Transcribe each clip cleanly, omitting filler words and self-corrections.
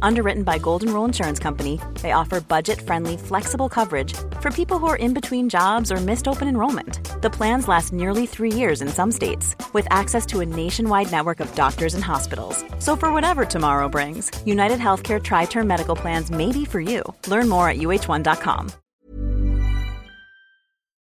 Underwritten by Golden Rule Insurance Company, they offer budget-friendly, flexible coverage for people who are in between jobs or missed open enrollment. The plans last nearly 3 years in some states, with access to a nationwide network of doctors and hospitals. So for whatever tomorrow brings, UnitedHealthcare Tri-Term Medical Plans may be for you. Learn more at uh1.com.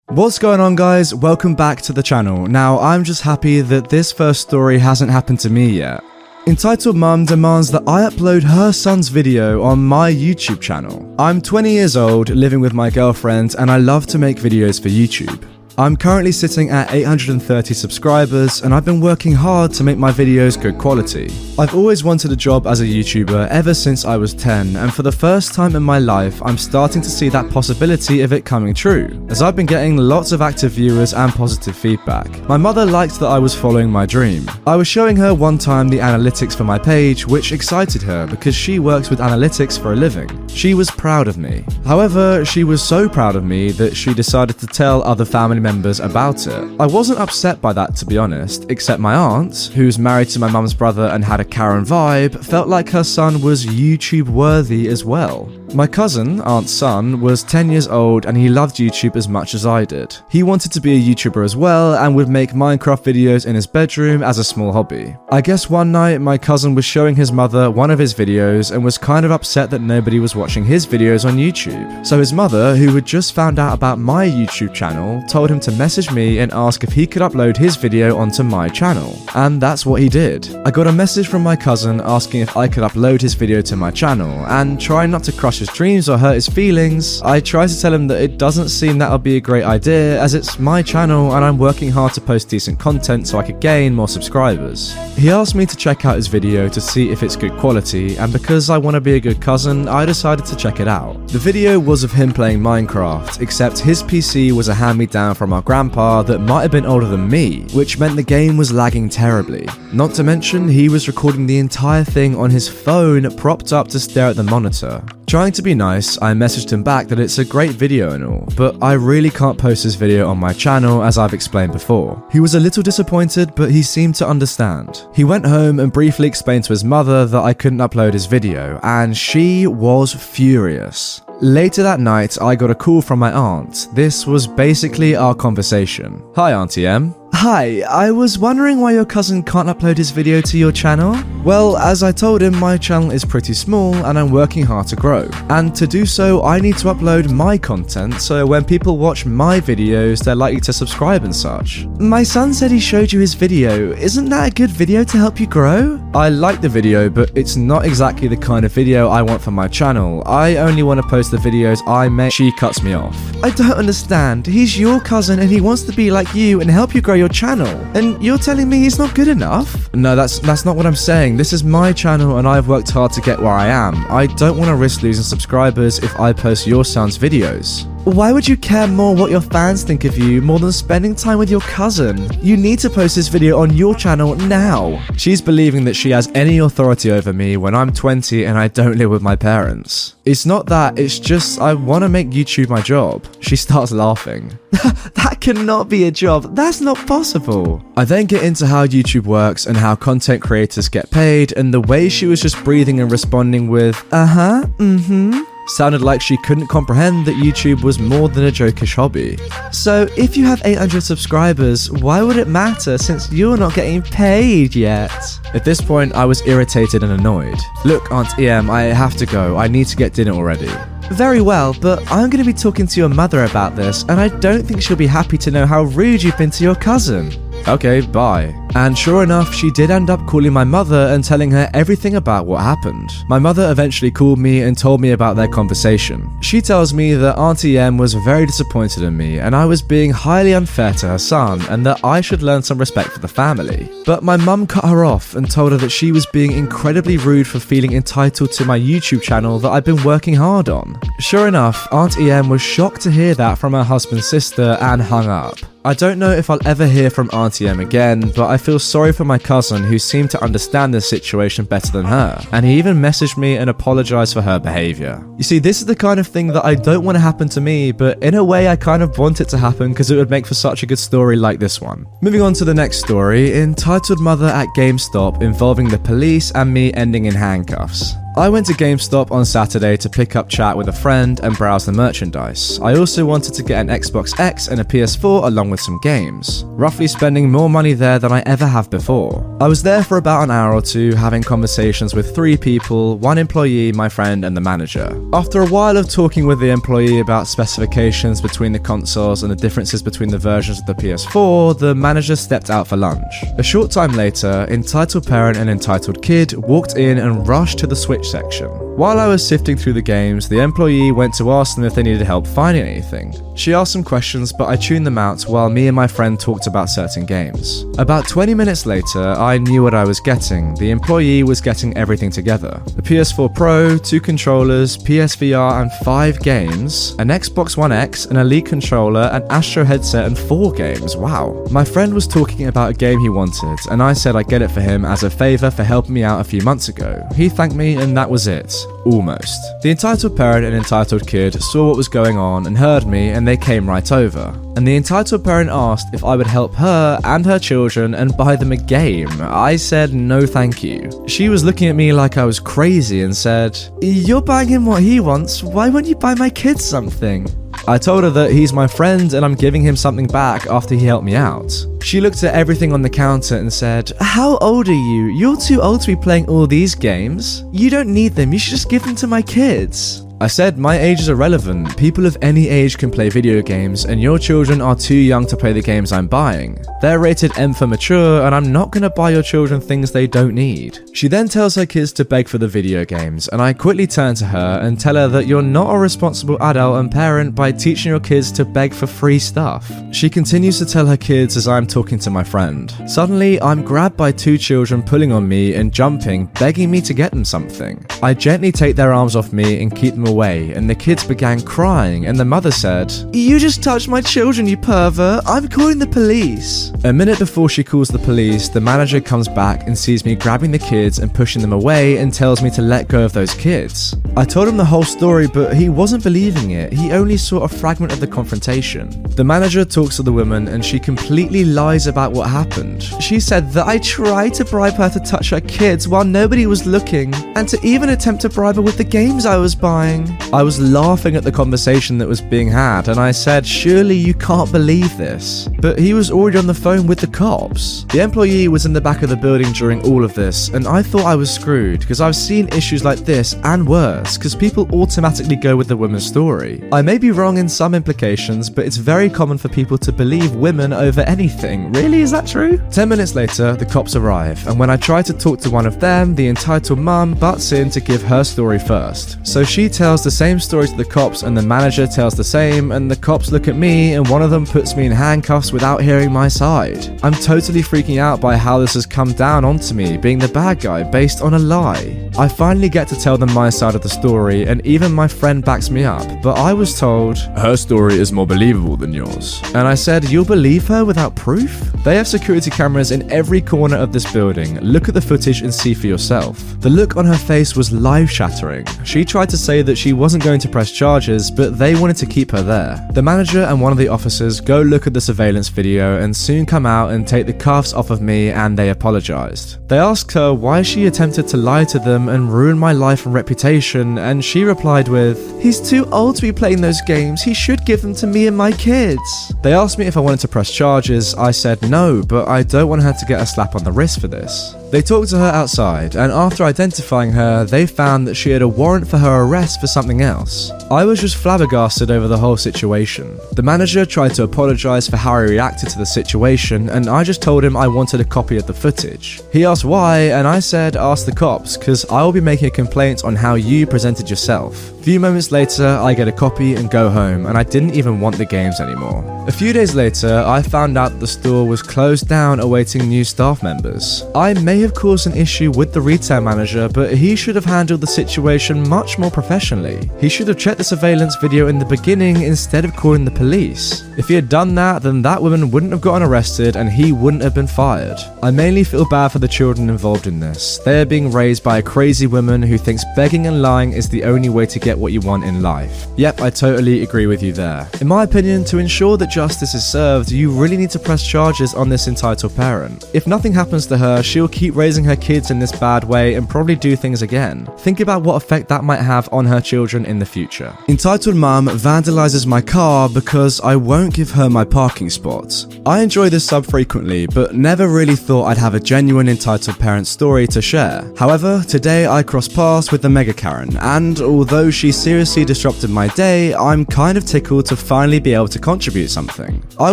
What's going on, guys? Welcome back to the channel. Now, I'm just happy that this first story hasn't happened to me yet. Entitled Mum demands that I upload her son's video on my YouTube channel. I'm 20 years old, living with my girlfriend, and I love to make videos for YouTube. I'm currently sitting at 830 subscribers, and I've been working hard to make my videos good quality. I've always wanted a job as a YouTuber ever since I was 10, and for the first time in my life, I'm starting to see that possibility of it coming true, as I've been getting lots of active viewers and positive feedback. My mother liked that I was following my dream. I was showing her one time the analytics for my page, which excited her because she works with analytics for a living. She was proud of me. However, she was so proud of me that she decided to tell other family members about it. I wasn't upset by that, to be honest, except my aunt, who's married to my mum's brother and had a Karen vibe, felt like her son was YouTube worthy as well. My cousin, aunt's son, was 10 years old and he loved YouTube as much as I did. He wanted to be a YouTuber as well and would make Minecraft videos in his bedroom as a small hobby. I guess one night my cousin was showing his mother one of his videos and was kind of upset that nobody was watching his videos on YouTube. So his mother, who had just found out about my YouTube channel, told him to message me and ask if he could upload his video onto my channel. And that's what he did. I got a message from my cousin asking if I could upload his video to my channel, and trying not to crush his dreams or hurt his feelings, I tried to tell him that it doesn't seem that'll be a great idea as it's my channel and I'm working hard to post decent content so I could gain more subscribers. He asked me to check out his video to see if it's good quality, and because I want to be a good cousin, I decided to check it out. The video was of him playing Minecraft, except his PC was a hand-me-down from our grandpa that might have been older than me, which meant the game was lagging terribly. Not to mention, he was recording the entire thing on his phone propped up to stare at the monitor. Trying to be nice, I messaged him back that it's a great video and all, but I really can't post this video on my channel as I've explained before. He was a little disappointed, but he seemed to understand. He went home and briefly explained to his mother that I couldn't upload his video, and she was furious. Later that night, I got a call from my aunt. This was basically our conversation. Hi, Auntie M. Hi, I was wondering why your cousin can't upload his video to your channel? Well, as I told him, my channel is pretty small and I'm working hard to grow. And to do so, I need to upload my content, so when people watch my videos, they're likely to subscribe and such. My son said he showed you his video. Isn't that a good video to help you grow? I like the video, but it's not exactly the kind of video I want for my channel. I only want to post the videos I make. She cuts me off. I don't understand. He's your cousin and he wants to be like you and help you grow your channel, and you're telling me it's not good enough? No, that's not what I'm saying. This is my channel and I've worked hard to get where I am. I don't want to risk losing subscribers if I post your son's videos. Why would you care more what your fans think of you more than spending time with your cousin? You need to post this video on your channel now. She's believing that she has any authority over me when I'm 20 and I don't live with my parents. It's not that, it's just I want to make YouTube my job. She starts laughing. That cannot be a job. That's not possible. I then get into how YouTube works and how content creators get paid, and the way she was just breathing and responding with, uh-huh, mm-hmm, sounded like she couldn't comprehend that YouTube was more than a jokish hobby. So if you have 800 subscribers, why would it matter since you're not getting paid yet? At this point, I was irritated and annoyed. Look, Aunt EM, I have to go. I need to get dinner already. Very well, but I'm going to be talking to your mother about this, and I don't think she'll be happy to know how rude you've been to your cousin. Okay, bye. And sure enough, she did end up calling my mother and telling her everything about what happened. My mother eventually called me and told me about their conversation. She tells me that Auntie M was very disappointed in me and I was being highly unfair to her son and that I should learn some respect for the family. But my mum cut her off and told her that she was being incredibly rude for feeling entitled to my YouTube channel that I've been working hard on. Sure enough, Auntie M was shocked to hear that from her husband's sister and hung up. I don't know if I'll ever hear from Auntie M again, but I feel sorry for my cousin who seemed to understand this situation better than her, and he even messaged me and apologized for her behavior. You see, this is the kind of thing that I don't want to happen to me, but in a way I kind of want it to happen because it would make for such a good story like this one. Moving on to the next story, entitled Mother at GameStop, involving the police and me ending in handcuffs. I went to GameStop on Saturday to pick up chat with a friend and browse the merchandise. I also wanted to get an Xbox X and a PS4 along with some games, roughly spending more money there than I ever have before. I was there for about an hour or two, having conversations with three people, one employee, my friend, and the manager. After a while of talking with the employee about specifications between the consoles and the differences between the versions of the PS4, the manager stepped out for lunch. A short time later, entitled parent and entitled kid walked in and rushed to the Switch section. While I was sifting through the games, the employee went to ask them if they needed help finding anything. She asked some questions, but I tuned them out while me and my friend talked about certain games. About 20 minutes later, I knew what I was getting. The employee was getting everything together. The PS4 Pro, 2 controllers, PSVR and 5 games, an Xbox One X, an Elite controller, an Astro headset and 4 games, wow. My friend was talking about a game he wanted, and I said I'd get it for him as a favour for helping me out a few months ago. He thanked me and that was it. Almost. The entitled parent and entitled kid saw what was going on and heard me, and they came right over. And the entitled parent asked if I would help her and her children and buy them a game. I said no thank you. She was looking at me like I was crazy and said, "You're buying him what he wants, why won't you buy my kids something?" I told her that he's my friend and I'm giving him something back after he helped me out. She looked at everything on the counter and said, "How old are you? You're too old to be playing all these games. You don't need them, you should just give them to my kids." I said, "My age is irrelevant, people of any age can play video games and your children are too young to play the games I'm buying. They're rated M for mature and I'm not gonna buy your children things they don't need." She then tells her kids to beg for the video games, and I quickly turn to her and tell her that you're not a responsible adult and parent by teaching your kids to beg for free stuff. She continues to tell her kids as I'm talking to my friend. Suddenly, I'm grabbed by two children pulling on me and jumping, begging me to get them something. I gently take their arms off me and keep them away, and the kids began crying, and the mother said, "You just touched my children, you pervert, I'm calling the police." A minute before she calls the police, the manager comes back and sees me grabbing the kids and pushing them away and tells me to let go of those kids. I told him the whole story, but he wasn't believing it. He only saw a fragment of the confrontation. The manager talks to the woman and she completely lies about what happened. She said that I tried to bribe her to touch her kids while nobody was looking, and to even attempt to bribe her with the games I was buying. I was laughing at the conversation that was being had, and I said, "Surely you can't believe this." But he was already on the phone with the cops. The employee was in the back of the building during all of this, and I thought I was screwed because I've seen issues like this and worse because people automatically go with the woman's story. I may be wrong in some implications, but it's very common for people to believe women over anything. Really, is that true? 10 minutes later, the cops arrive, and when I try to talk to one of them, the entitled mum butts in to give her story first. So she tells the same story to the cops, and the manager tells the same, and the cops look at me, and one of them puts me in handcuffs without hearing my side. I'm totally freaking out by how this has come down onto me, being the bad guy based on a lie. I finally get to tell them my side of the story, and even my friend backs me up, but I was told, "Her story is more believable than yours." And I said, "You'll believe her without proof?" They have security cameras in every corner of this building. Look at the footage and see for yourself. The look on her face was life-shattering. She tried to say that she wasn't going to press charges, but they wanted to keep her there. The manager and one of the officers go look at the surveillance video and soon come out and take the cuffs off of me, and they apologized. They asked her why she attempted to lie to them and ruin my life and reputation, and she replied with, "He's too old to be playing those games, he should give them to me and my kids." They asked me if I wanted to press charges. I said no, but I don't want her to get a slap on the wrist for this. They talked to her outside, and after identifying her, they found that she had a warrant for her arrest for something else. I was just flabbergasted over the whole situation. The manager tried to apologise for how I reacted to the situation, and I just told him I wanted a copy of the footage. He asked why, and I said, "Ask the cops, because I will be making a complaint on how you presented yourself." Few moments later, I get a copy and go home, and I didn't even want the games anymore. A few days later, I found out the store was closed down awaiting new staff members. I may have caused an issue with the retail manager, but he should have handled the situation much more professionally. He should have checked the surveillance video in the beginning instead of calling the police. If he had done that, then that woman wouldn't have gotten arrested and he wouldn't have been fired. I mainly feel bad for the children involved in this. They are being raised by a crazy woman who thinks begging and lying is the only way to get what you want in life. Yep, I totally agree with you there. In my opinion, to ensure that justice is served, you really need to press charges on this entitled parent. If nothing happens to her, she'll keep raising her kids in this bad way and probably do things again. Think about what effect that might have on her children in the future. Entitled mum vandalizes my car because I won't give her my parking spot. I enjoy this sub frequently, but never really thought I'd have a genuine entitled parent story to share. However, today I crossed paths with the mega Karen, and although she seriously disrupted my day, I'm kind of tickled to finally be able to contribute something. I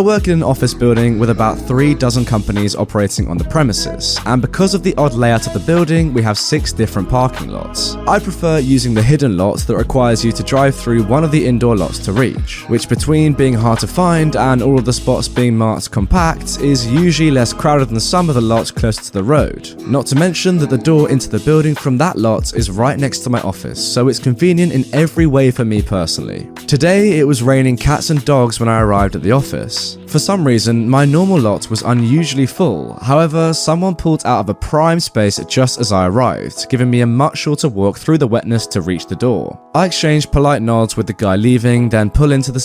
work in an office building with about 3 dozen companies operating on the premises, and because of the odd layout of the building, we have 6 different parking lots. I prefer using the hidden lot that requires you to drive through one of the indoor lots to reach, which between being hard to find and all of the spots being marked compact, is usually less crowded than some of the lots closer to the road. Not to mention that the door into the building from that lot is right next to my office, so it's convenient in every way for me personally. Today, it was raining cats and dogs when I arrived at the office. For some reason, my normal lot was unusually full. However, someone pulled out of a prime space just as I arrived, giving me a much shorter walk through the wetness to reach the door. I exchanged polite nods with the guy leaving, then pull into the...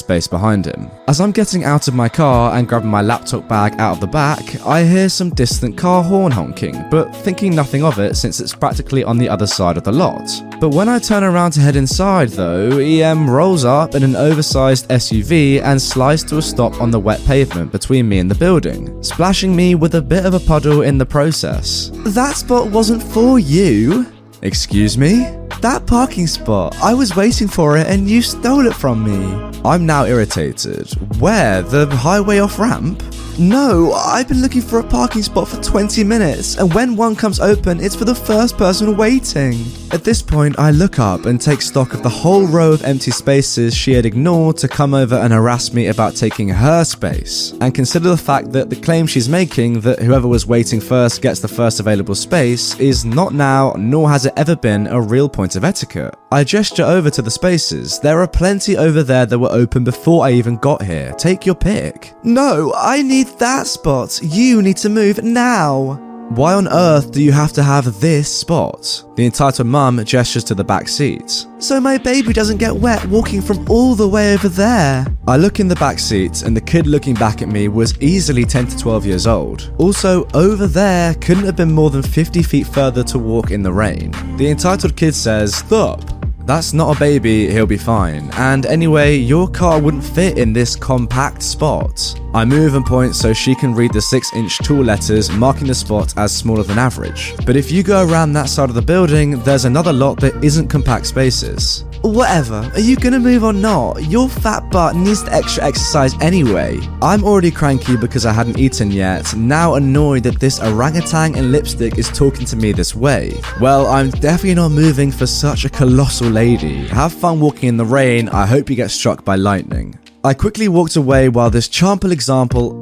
Space behind him. As I'm getting out of my car and grabbing my laptop bag out of the back, I hear some distant car horn honking, but thinking nothing of it since it's practically on the other side of the lot. But when I turn around to head inside though, EM rolls up in an oversized SUV and slides to a stop on the wet pavement between me and the building, splashing me with a bit of a puddle in the process. That spot wasn't for you. Excuse me? That parking spot, I was waiting for it and you stole it from me. I'm now irritated. Where? The highway off-ramp? No, I've been looking for a parking spot for 20 minutes, and when one comes open, it's for the first person waiting. At this point, I look up and take stock of the whole row of empty spaces she had ignored to come over and harass me about taking her space, and consider the fact that the claim she's making that whoever was waiting first gets the first available space is not now, nor has it ever been, a real point of etiquette. I gesture over to the spaces. There are plenty over there that were open before I even got here. Take your pick. No, I need that spot. You need to move now. Why on earth do you have to have this spot? The entitled mum gestures to the back seat. So my baby doesn't get wet walking from all the way over there. I look in the back seat and the kid looking back at me was easily 10 to 12 years old. Also, over there couldn't have been more than 50 feet further to walk in the rain. The entitled kid says, "Stop. That's not a baby, he'll be fine. And anyway, your car wouldn't fit in this compact spot." I move and point so she can read the 6-inch tall letters marking the spot as smaller than average. But if you go around that side of the building, there's another lot that isn't compact spaces. Whatever, are you gonna move or not? Your fat butt needs the extra exercise anyway. I'm already cranky because I hadn't eaten yet, now annoyed that this orangutan in lipstick is talking to me this way. Well, I'm definitely not moving for such a colossal lady. Have fun walking in the rain, I hope you get struck by lightning. I quickly walked away while this charming example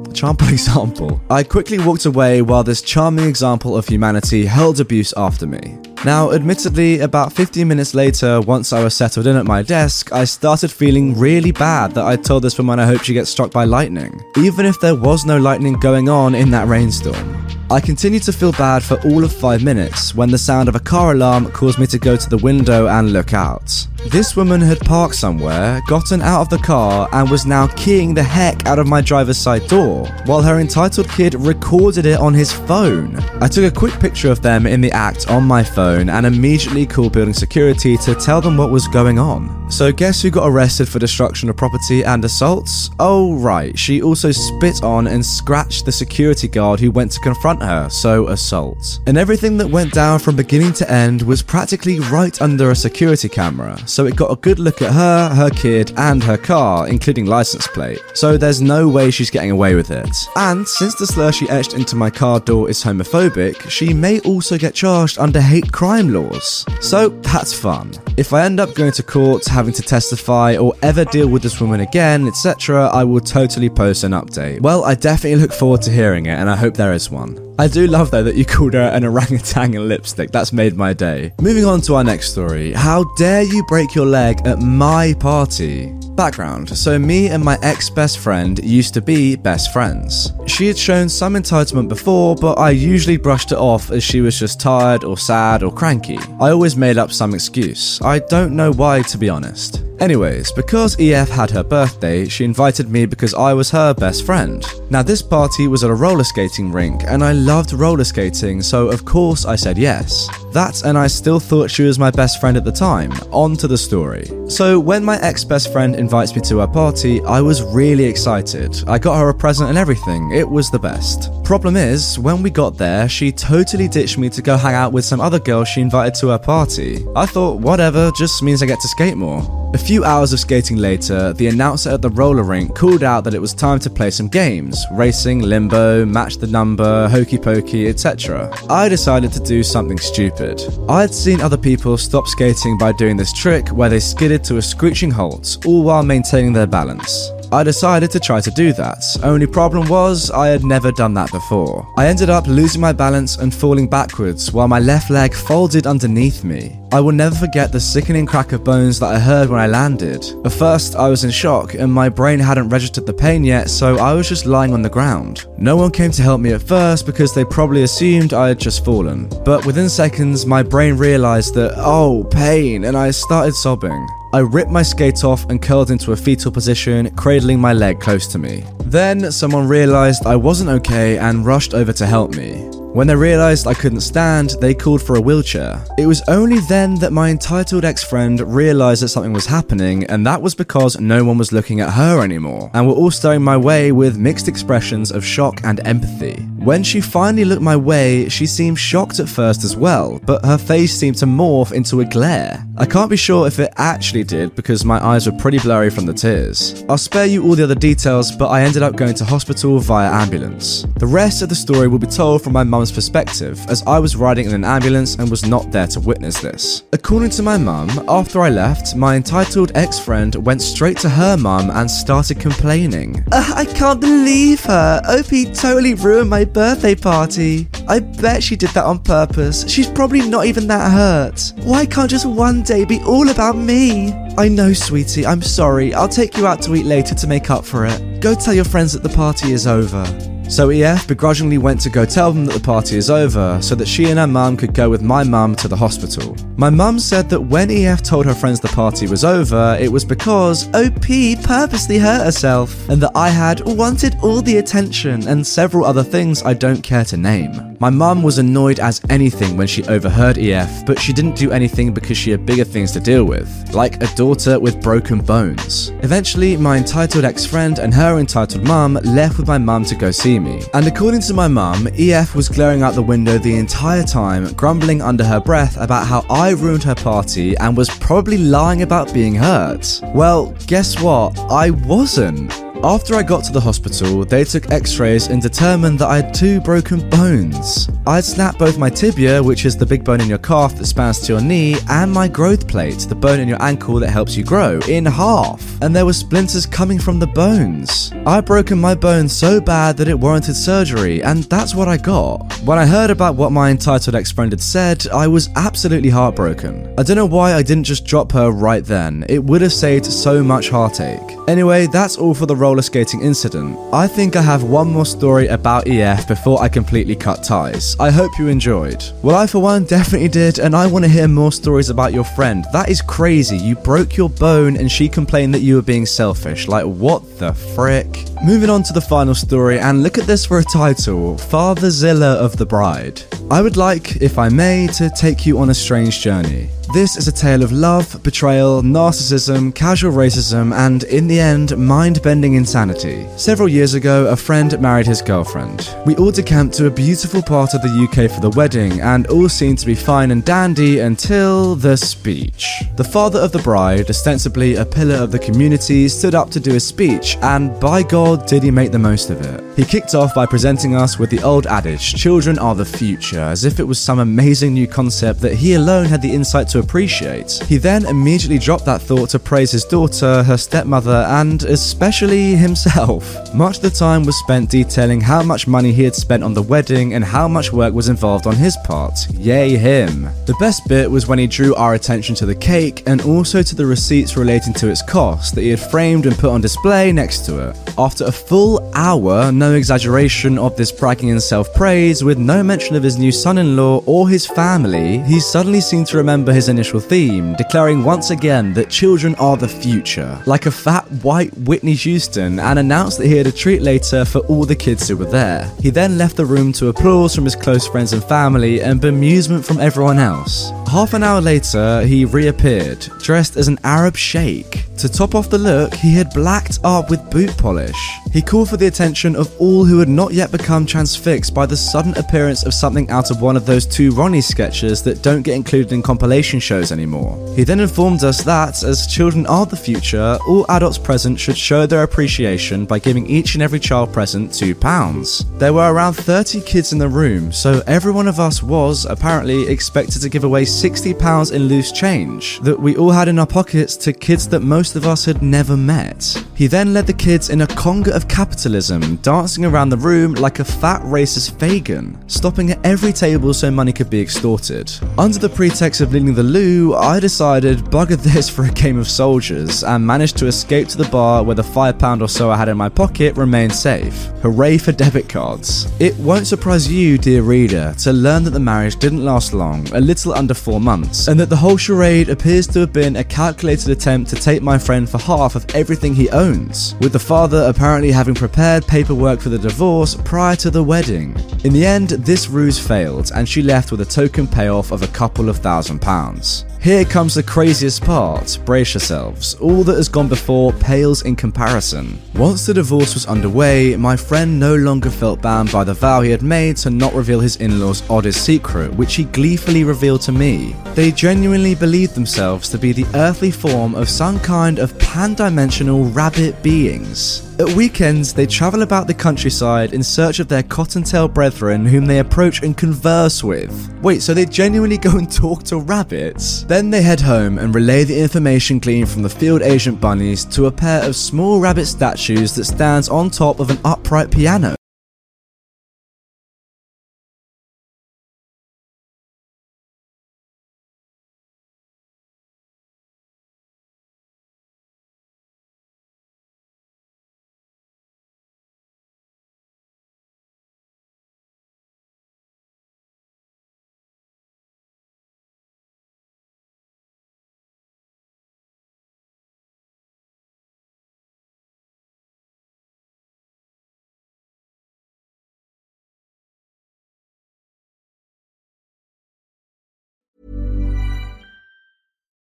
of humanity hurled abuse after me. Now, admittedly, about 15 minutes later, once I was settled in at my desk, I started feeling really bad that I told this woman I hope she gets struck by lightning, even if there was no lightning going on in that rainstorm. I continued to feel bad for all of 5 minutes when the sound of a car alarm caused me to go to the window and look out. This woman had parked somewhere, gotten out of the car, and was now keying the heck out of my driver's side door, while her entitled kid recorded it on his phone. I took a quick picture of them in the act on my phone and immediately called building security to tell them what was going on. So guess who got arrested for destruction of property and assaults? Oh right, she also spit on and scratched the security guard who went to confront her, so assault. And everything that went down from beginning to end was practically right under a security camera, so it got a good look at her, her kid, and her car, including license plate. So there's no way she's getting away with it. And since the slur she etched into my car door is homophobic, she may also get charged under hate crime laws. So that's fun. If I end up going to court, having to testify, or ever deal with this woman again, etc., I will totally post an update. Well, I definitely look forward to hearing it, and I hope there is one. I do love though that you called her an orangutan in lipstick. That's made my day. Moving on to our next story. How dare you break your leg at my party? Background. So me and my ex-best friend used to be best friends. She had shown some entitlement before, but I usually brushed it off as she was just tired or sad or cranky. I always made up some excuse. I don't know why, to be honest. Anyways, because EF had her birthday, she invited me because I was her best friend. Now this party was at a roller skating rink, and I loved roller skating, so of course I said yes. That and I still thought she was my best friend at the time. On to the story. So when my ex-best friend invites me to her party, I was really excited. I got her a present and everything. It was the best. Problem is, when we got there, she totally ditched me to go hang out with some other girl she invited to her party. I thought, whatever, just means I get to skate more. A few hours of skating later, the announcer at the roller rink called out that it was time to play some games. Racing, limbo, match the number, hokey pokey, etc. I decided to do something stupid. I had seen other people stop skating by doing this trick where they skidded to a screeching halt, all while maintaining their balance. I decided to try to do that. Only problem was, I had never done that before. I ended up losing my balance and falling backwards while my left leg folded underneath me. I will never forget the sickening crack of bones that I heard when I landed. At first, I was in shock and my brain hadn't registered the pain yet, so I was just lying on the ground. No one came to help me at first because they probably assumed I had just fallen. But within seconds, my brain realized that, oh, pain, and I started sobbing. I ripped my skate off and curled into a fetal position, cradling my leg close to me. Then someone realized I wasn't okay and rushed over to help me. When they realized I couldn't stand, they called for a wheelchair. It was only then that my entitled ex-friend realized that something was happening, and that was because no one was looking at her anymore, and were all staring my way with mixed expressions of shock and empathy. When she finally looked my way, she seemed shocked at first as well, but her face seemed to morph into a glare. I can't be sure if it actually did because my eyes were pretty blurry from the tears. I'll spare you all the other details, but I ended up going to hospital via ambulance. The rest of the story will be told from my mum's perspective, as I was riding in an ambulance and was not there to witness this. According to my mum, after I left, my entitled ex-friend went straight to her mum and started complaining. I can't believe her. Opie totally ruined my birthday party. I bet she did that on purpose. She's probably not even that hurt. Why can't just one day be all about me? I know, sweetie, I'm sorry. I'll take you out to eat later to make up for it. Go tell your friends that the party is over. So EF begrudgingly went to go tell them that the party is over so that she and her mum could go with my mum to the hospital. My mum said that when EF told her friends the party was over, it was because OP purposely hurt herself and that I had wanted all the attention and several other things I don't care to name. My mum was annoyed as anything when she overheard EF, but she didn't do anything because she had bigger things to deal with, like a daughter with broken bones. Eventually, my entitled ex-friend and her entitled mum left with my mum to go see me. And according to my mum, EF was glaring out the window the entire time, grumbling under her breath about how I ruined her party and was probably lying about being hurt. Well, guess what? I wasn't. After I got to the hospital, they took x-rays and determined that I had two broken bones. I'd snapped both my tibia, which is the big bone in your calf that spans to your knee, and my growth plate, the bone in your ankle that helps you grow, in half, and there were splinters coming from the bones. I'd broken my bone so bad that it warranted surgery, and that's what I got. When I heard about what my entitled ex-friend had said, I was absolutely heartbroken. I don't know why I didn't just drop her right then. It would have saved so much heartache. Anyway, that's all for the roller skating incident. I think I have one more story about EF before I completely cut ties. I hope you enjoyed. Well, I for one definitely did, and I want to hear more stories about your friend. That is crazy. You broke your bone and she complained that you were being selfish. Like, what the frick? Moving on to the final story, and look at this for a title: Fatherzilla of the Bride. I would like, if I may, to take you on a strange journey. This is a tale of love, betrayal, narcissism, casual racism, and, in the end, mind-bending insanity. Several years ago, a friend married his girlfriend. We all decamped to a beautiful part of the UK for the wedding, and all seemed to be fine and dandy until the speech. The father of the bride, ostensibly a pillar of the community, stood up to do his speech, and by God, did he make the most of it. He kicked off by presenting us with the old adage, "Children are the future," as if it was some amazing new concept that he alone had the insight to appreciate. He then immediately dropped that thought to praise his daughter, her stepmother, and especially himself. Much of the time was spent detailing how much money he had spent on the wedding and how much work was involved on his part. Yay him. The best bit was when he drew our attention to the cake and also to the receipts relating to its cost that he had framed and put on display next to it. After a full hour, no exaggeration, of this bragging and self-praise, with no mention of his new son-in-law or his family, he suddenly seemed to remember his initial theme, declaring once again that children are the future, like a fat white Whitney Houston, and announced that he had a treat later for all the kids who were there. He then left the room to applause from his close friends and family and bemusement from everyone else. Half an hour later, he reappeared, dressed as an Arab sheikh. To top off the look, he had blacked up with boot polish. He called for the attention of all who had not yet become transfixed by the sudden appearance of something out of one of those two Ronnie sketches that don't get included in compilation shows anymore. He then informed us that, as children are the future, all adults present should show their appreciation by giving each and every child present £2. There were around 30 kids in the room, so every one of us was, apparently, expected to give away £60 in loose change that we all had in our pockets to kids that most of us had never met. He then led the kids in a conga of capitalism, dancing around the room like a fat racist Fagin, stopping at every table so money could be extorted. Under the pretext of leading the loo, I decided, bugger this for a game of soldiers, and managed to escape to the bar where the £5 or so I had in my pocket remained safe. Hooray for debit cards. It won't surprise you, dear reader, to learn that the marriage didn't last long, a little under 4 months, and that the whole charade appears to have been a calculated attempt to take my friend for half of everything he owns, with the father apparently having prepared paperwork for the divorce prior to the wedding. In the end, this ruse failed, and she left with a token payoff of a couple of £1,000s. Here comes the craziest part. Brace yourselves. All that has gone before pales in comparison. Once the divorce was underway, my friend no longer felt bound by the vow he had made to not reveal his in-laws' oddest secret, which he gleefully revealed to me. They genuinely believed themselves to be the earthly form of some kind of pan-dimensional rabbit beings. At weekends, they travel about the countryside in search of their cottontail brethren whom they approach and converse with. Wait, so they genuinely go and talk to rabbits? Then they head home and relay the information gleaned from the field agent bunnies to a pair of small rabbit statues that stands on top of an upright piano.